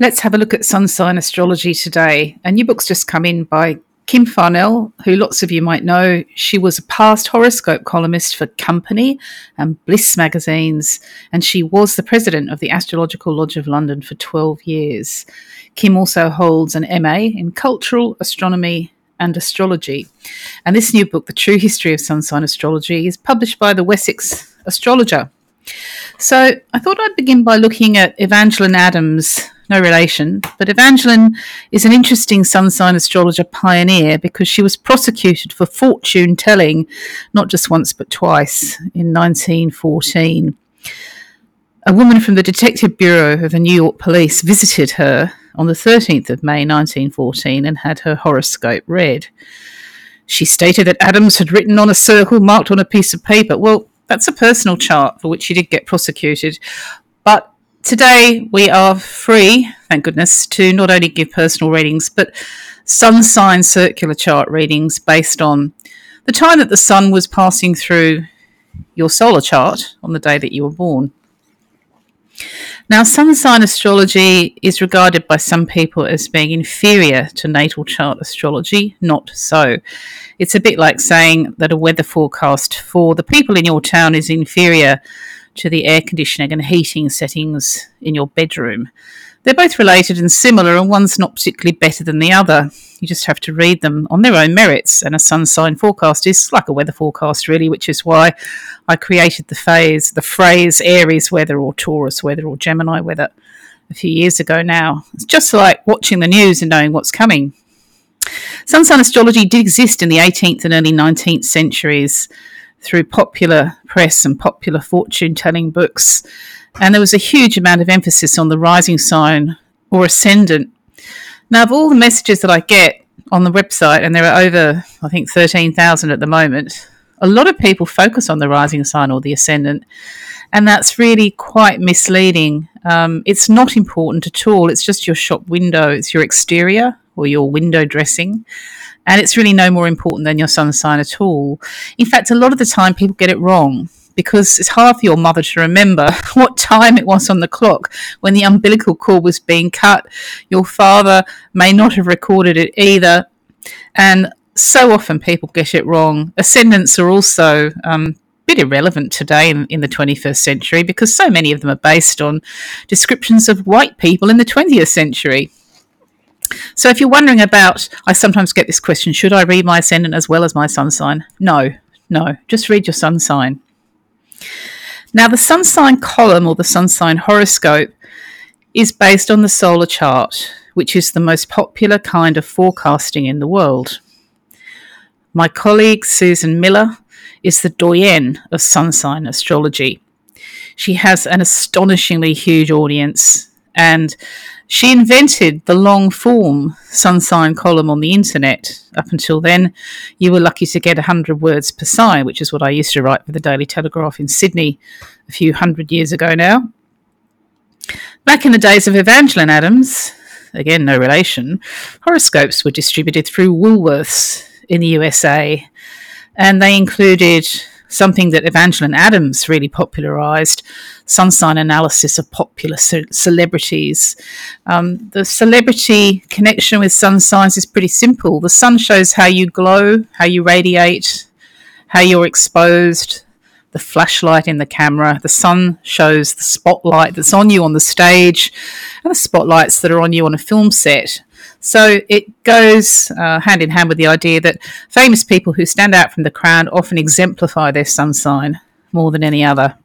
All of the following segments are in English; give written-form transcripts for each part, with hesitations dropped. Let's have a look at sun sign astrology today. A new book's just come in by Kim Farnell, who lots of you might know. She was a past horoscope columnist for Company and Bliss magazines, and she was the president of the Astrological Lodge of London for 12 years. Kim also holds an MA in Cultural Astronomy and Astrology. And this new book, The True History of Sun Sign Astrology, is published by the Wessex Astrologer. So I thought I'd begin by looking at Evangeline Adams. No relation, but Evangeline is an interesting sun sign astrologer pioneer because she was prosecuted for fortune telling, not just once but twice, in 1914. A woman from the Detective Bureau of the New York Police visited her on the 13th of May 1914 and had her horoscope read. She stated that Adams had written on a circle marked on a piece of paper. Well, that's a personal chart for which she did get prosecuted, but today we are free, thank goodness, to not only give personal readings but sun sign circular chart readings based on the time that the sun was passing through your solar chart on the day that you were born. Now, sun sign astrology is regarded by some people as being inferior to natal chart astrology. Not so. It's a bit like saying that a weather forecast for the people in your town is inferior to the air conditioning and heating settings in your bedroom. They're both related and similar, and one's not particularly better than the other. You just have to read them on their own merits, and a sun sign forecast is like a weather forecast, really, which is why I created the phrase Aries weather or Taurus weather or Gemini weather a few years ago now. It's just like watching the news and knowing what's coming. Sun sign astrology did exist in the 18th and early 19th centuries through popular press and popular fortune-telling books. And there was a huge amount of emphasis on the rising sign or ascendant. Now, of all the messages that I get on the website, and there are over, I think, 13,000 at the moment, a lot of people focus on the rising sign or the ascendant, and that's really quite misleading. It's not important at all. It's just your shop window. It's your exterior or your window dressing. And it's really no more important than your sun sign at all. In fact, a lot of the time people get it wrong because it's hard for your mother to remember what time it was on the clock when the umbilical cord was being cut. Your father may not have recorded it either. And so often people get it wrong. Ascendants are also a bit irrelevant today in the 21st century because so many of them are based on descriptions of white people in the 20th century. So if you're wondering about, I sometimes get this question, should I read my ascendant as well as my sun sign? No, just read your sun sign. Now, the sun sign column or the sun sign horoscope is based on the solar chart, which is the most popular kind of forecasting in the world. My colleague Susan Miller is the doyenne of sun sign astrology. She has an astonishingly huge audience, and she invented the long-form sun sign column on the internet. Up until then, you were lucky to get 100 words per sign, which is what I used to write for the Daily Telegraph in Sydney a few hundred years ago now. Back in the days of Evangeline Adams, again, no relation, horoscopes were distributed through Woolworths in the USA, and they included something that Evangeline Adams really popularised, sun sign analysis of popular celebrities. The celebrity connection with sun signs is pretty simple. The sun shows how you glow, how you radiate, how you're exposed, the flashlight in the camera. The sun shows the spotlight that's on you on the stage and the spotlights that are on you on a film set. So it goes hand in hand with the idea that famous people who stand out from the crowd often exemplify their sun sign more than any other.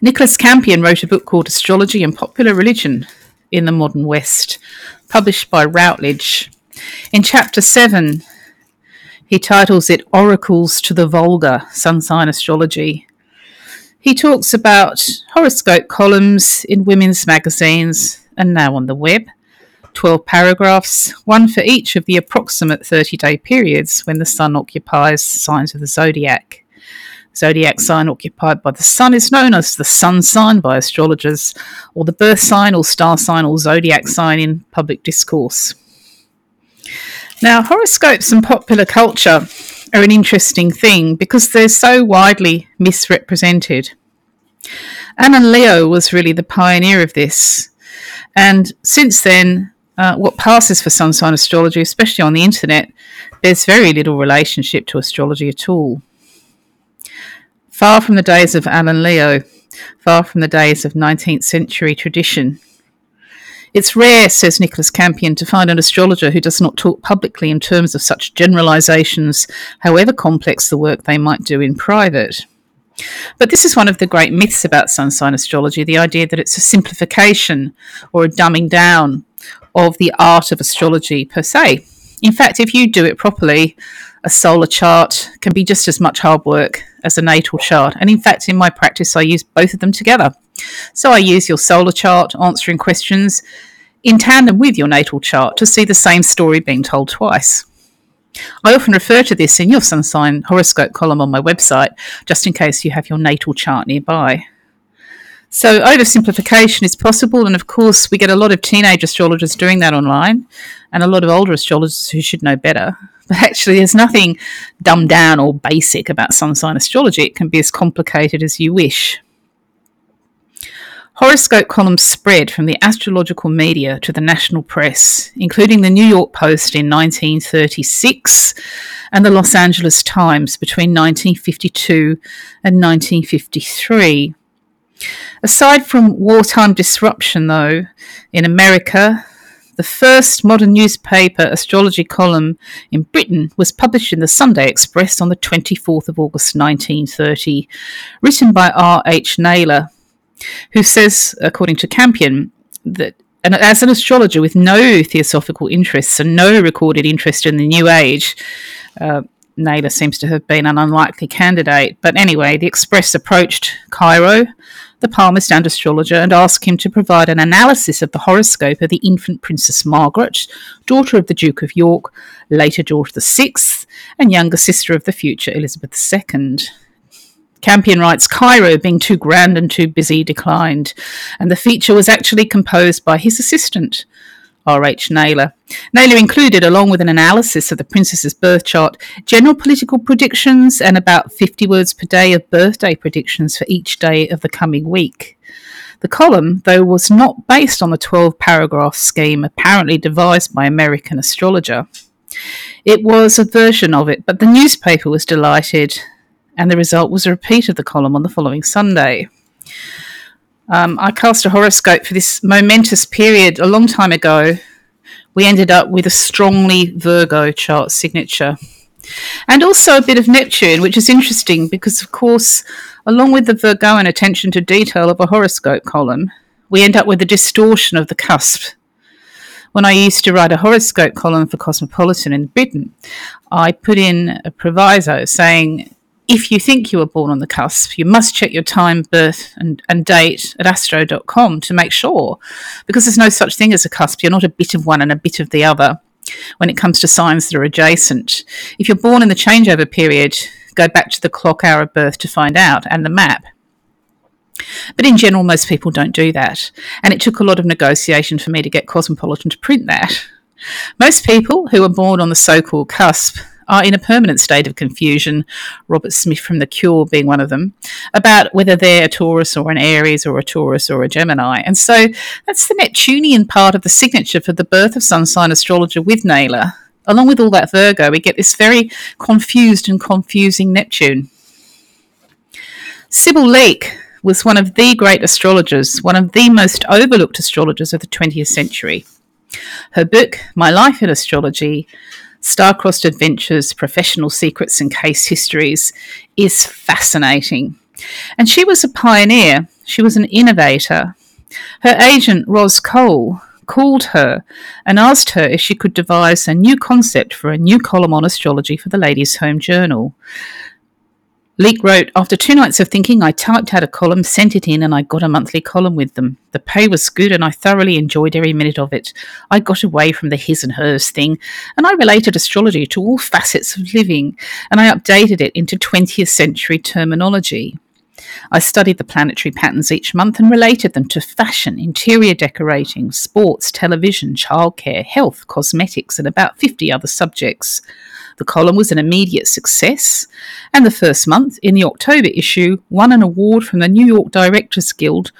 Nicholas Campion wrote a book called Astrology and Popular Religion in the Modern West, published by Routledge. In Chapter 7, he titles it Oracles to the Vulgar, Sun Sign Astrology. He talks about horoscope columns in women's magazines and now on the web. 12 paragraphs, one for each of the approximate 30-day periods when the sun occupies signs of the zodiac. Zodiac sign occupied by the sun is known as the sun sign by astrologers, or the birth sign or star sign or zodiac sign in public discourse. Now, horoscopes and popular culture are an interesting thing because they're so widely misrepresented. Alan Leo was really the pioneer of this. And since then, what passes for sun sign astrology, especially on the internet, there's very little relationship to astrology at all. Far from the days of Alan Leo, far from the days of 19th century tradition. It's rare, says Nicholas Campion, to find an astrologer who does not talk publicly in terms of such generalisations, however complex the work they might do in private. But this is one of the great myths about sun sign astrology, the idea that it's a simplification or a dumbing down of the art of astrology per se. In fact, if you do it properly, a solar chart can be just as much hard work as a natal chart. And in fact, in my practice, I use both of them together. So I use your solar chart answering questions in tandem with your natal chart to see the same story being told twice. I often refer to this in your sun sign horoscope column on my website, just in case you have your natal chart nearby. So oversimplification is possible, and of course we get a lot of teenage astrologers doing that online and a lot of older astrologers who should know better. But actually there's nothing dumbed down or basic about sun sign astrology. It can be as complicated as you wish. Horoscope columns spread from the astrological media to the national press, including the New York Post in 1936 and the Los Angeles Times between 1952 and 1953. Aside from wartime disruption, though, in America, the first modern newspaper astrology column in Britain was published in the Sunday Express on the 24th of August 1930, written by R. H. Naylor, who says, according to Campion, that and as an astrologer with no theosophical interests and no recorded interest in the New Age, Naylor seems to have been an unlikely candidate. But anyway, the Express approached Cairo, the palmist and astrologer, and asked him to provide an analysis of the horoscope of the infant Princess Margaret, daughter of the Duke of York, later daughter of VI, and younger sister of the future Elizabeth II. Campion writes, Cairo, being too grand and too busy, declined, and the feature was actually composed by his assistant, R. H. Naylor. Naylor included, along with an analysis of the princess's birth chart, general political predictions and about 50 words per day of birthday predictions for each day of the coming week. The column, though, was not based on the 12-paragraph scheme apparently devised by American astrologer. It was a version of it, but the newspaper was delighted, and the result was a repeat of the column on the following Sunday. I cast a horoscope for this momentous period a long time ago. We ended up with a strongly Virgo chart signature and also a bit of Neptune, which is interesting because, of course, along with the Virgoan attention to detail of a horoscope column, we end up with a distortion of the cusp. When I used to write a horoscope column for Cosmopolitan in Britain, I put in a proviso saying, if you think you were born on the cusp, you must check your time, birth and date at astro.com to make sure, because there's no such thing as a cusp. You're not a bit of one and a bit of the other when it comes to signs that are adjacent. If you're born in the changeover period, go back to the clock hour of birth to find out, and the map. But in general, most people don't do that. And it took a lot of negotiation for me to get Cosmopolitan to print that. Most people who are born on the so-called cusp are in a permanent state of confusion, Robert Smith from The Cure being one of them, about whether they're a Taurus or an Aries or a Taurus or a Gemini. And so that's the Neptunian part of the signature for the birth of sun sign astrologer with Naylor. Along with all that Virgo, we get this very confused and confusing Neptune. Sybil Leek was one of the great astrologers, one of the most overlooked astrologers of the 20th century. Her book, My Life in Astrology, Star-Crossed Adventures, Professional Secrets and Case Histories, is fascinating. And she was a pioneer. She was an innovator. Her agent, Ros Cole, called her and asked her if she could devise a new concept for a new column on astrology for the Ladies Home Journal. Leek wrote, after 2 nights of thinking, I typed out a column, sent it in, and I got a monthly column with them. The pay was good, and I thoroughly enjoyed every minute of it. I got away from the his and hers thing, and I related astrology to all facets of living, and I updated it into 20th century terminology. I studied the planetary patterns each month and related them to fashion, interior decorating, sports, television, childcare, health, cosmetics, and about 50 other subjects. The column was an immediate success, and the first month, in the October issue, won an award from the New York Directors Guild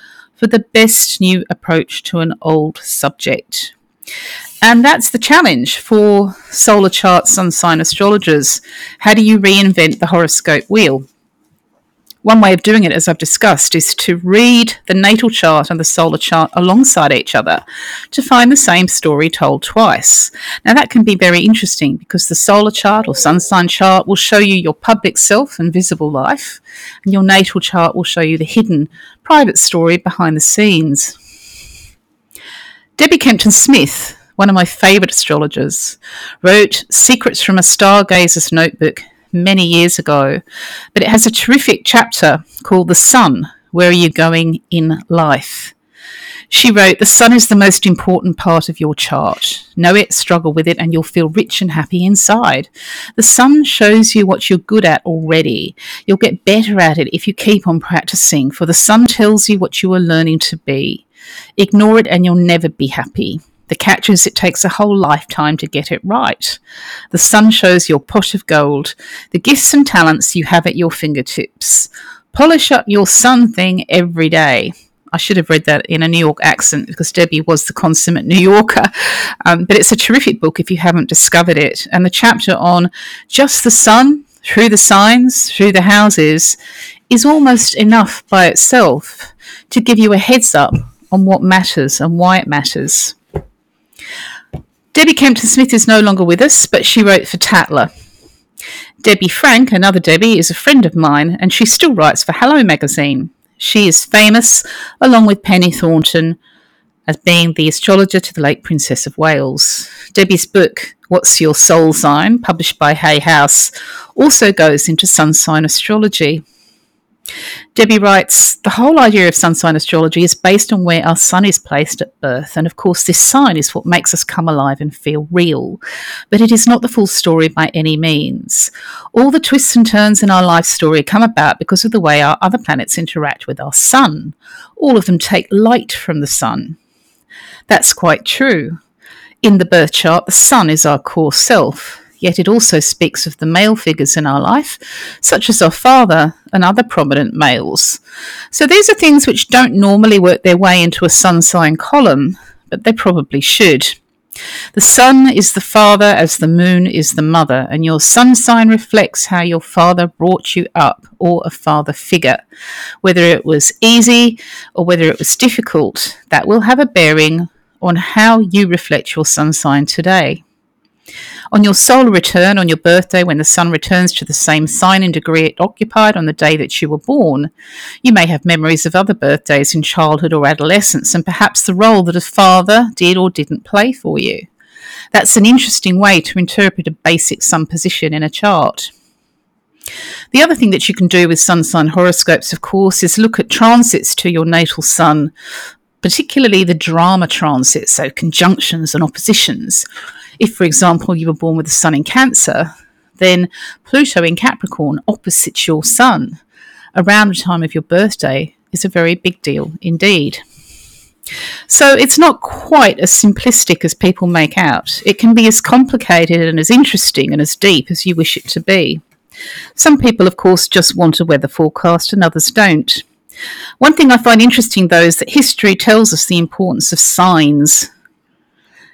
for the best new approach to an old subject. And that's the challenge for solar chart sun sign astrologers. How do you reinvent the horoscope wheel? One way of doing it, as I've discussed, is to read the natal chart and the solar chart alongside each other to find the same story told twice. Now, that can be very interesting because the solar chart or sun sign chart will show you your public self and visible life, and your natal chart will show you the hidden private story behind the scenes. Debbie Kempton-Smith, one of my favourite astrologers, wrote Secrets from a Stargazer's Notebook many years ago, but it has a terrific chapter called The Sun, Where Are You Going in Life? She wrote, the sun is the most important part of your chart. Know it, struggle with it, and you'll feel rich and happy inside. The sun shows you what you're good at already. You'll get better at it if you keep on practicing, for the sun tells you what you are learning to be. Ignore it and you'll never be happy. The catch is it takes a whole lifetime to get it right. The sun shows your pot of gold, the gifts and talents you have at your fingertips. Polish up your sun thing every day. I should have read that in a New York accent because Debbie was the consummate New Yorker. But it's a terrific book if you haven't discovered it. And the chapter on just the sun, through the signs, through the houses, is almost enough by itself to give you a heads up on what matters and why it matters. Debbie Kempton-Smith is no longer with us, but she wrote for Tatler. Debbie Frank, another Debbie, is a friend of mine, and she still writes for Hello magazine. She is famous, along with Penny Thornton, as being the astrologer to the late Princess of Wales. Debbie's book, What's Your Soul Sign, published by Hay House, also goes into sun sign astrology. Debbie writes, the whole idea of sun sign astrology is based on where our sun is placed at birth, and of course this sign is what makes us come alive and feel real, but it is not the full story by any means. All the twists and turns in our life story come about because of the way our other planets interact with our sun. All of them take light from the sun. That's quite true. In the birth chart, the sun is our core self. Yet it also speaks of the male figures in our life, such as our father and other prominent males. So these are things which don't normally work their way into a sun sign column, but they probably should. The sun is the father as the moon is the mother, and your sun sign reflects how your father brought you up, or a father figure. Whether it was easy or whether it was difficult, that will have a bearing on how you reflect your sun sign today. On your solar return, on your birthday, when the sun returns to the same sign and degree it occupied on the day that you were born, you may have memories of other birthdays in childhood or adolescence, and perhaps the role that a father did or didn't play for you. That's an interesting way to interpret a basic sun position in a chart. The other thing that you can do with sun sign horoscopes, of course, is look at transits to your natal sun, particularly the drama transits, so conjunctions and oppositions. If, for example, you were born with the sun in Cancer, then Pluto in Capricorn opposites your sun around the time of your birthday is a very big deal indeed. So it's not quite as simplistic as people make out. It can be as complicated and as interesting and as deep as you wish it to be. Some people, of course, just want a weather forecast and others don't. One thing I find interesting, though, is that history tells us the importance of signs.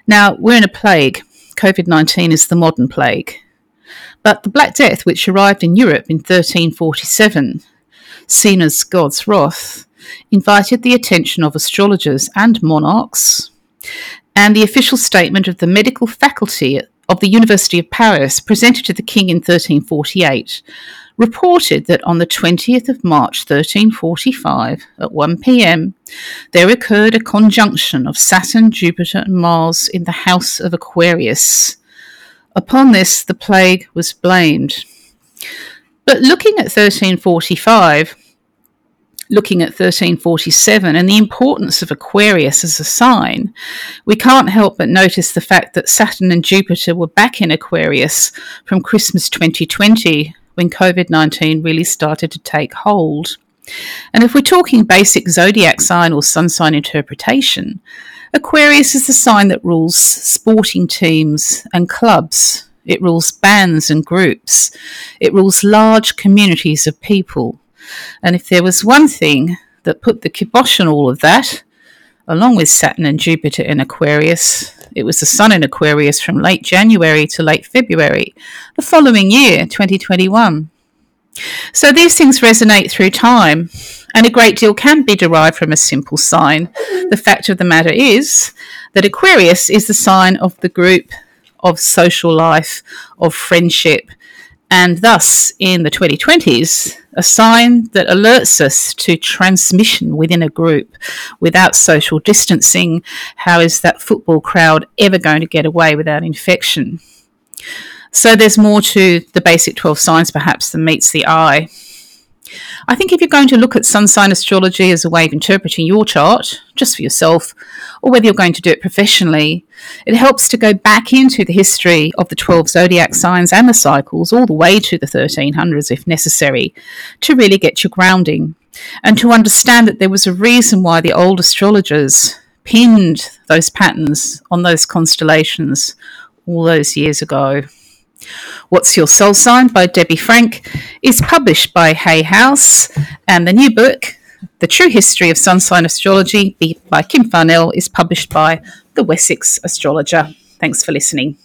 Now, we're in a plague. COVID-19 is the modern plague. But the Black Death, which arrived in Europe in 1347, seen as God's wrath, invited the attention of astrologers and monarchs, and the official statement of the medical faculty of the University of Paris, presented to the king in 1348, reported that on the 20th of March 1345 at 1 p.m, there occurred a conjunction of Saturn, Jupiter and Mars in the house of Aquarius. Upon this, the plague was blamed. But looking at 1345, looking at 1347 and the importance of Aquarius as a sign, we can't help but notice the fact that Saturn and Jupiter were back in Aquarius from Christmas 2020, when COVID-19 really started to take hold. And if we're talking basic zodiac sign or sun sign interpretation, Aquarius is the sign that rules sporting teams and clubs. It rules bands and groups. It rules large communities of people. And if there was one thing that put the kibosh on all of that, along with Saturn and Jupiter in Aquarius. It was the Sun in Aquarius from late January to late February, the following year, 2021. So these things resonate through time, and a great deal can be derived from a simple sign. The fact of the matter is that Aquarius is the sign of the group, of social life, of friendship, and thus in the 2020s, a sign that alerts us to transmission within a group. Without social distancing, how is that football crowd ever going to get away without infection? So there's more to the basic 12 signs, perhaps, than meets the eye. I think if you're going to look at sun sign astrology as a way of interpreting your chart, just for yourself, or whether you're going to do it professionally, it helps to go back into the history of the 12 zodiac signs and the cycles all the way to the 1300s, if necessary, to really get your grounding and to understand that there was a reason why the old astrologers pinned those patterns on those constellations all those years ago. What's Your Soul Sign by Debbie Frank is published by Hay House, and the new book, The True History of Sun Sign Astrology by Kim Farnell, is published by the Wessex Astrologer. Thanks for listening.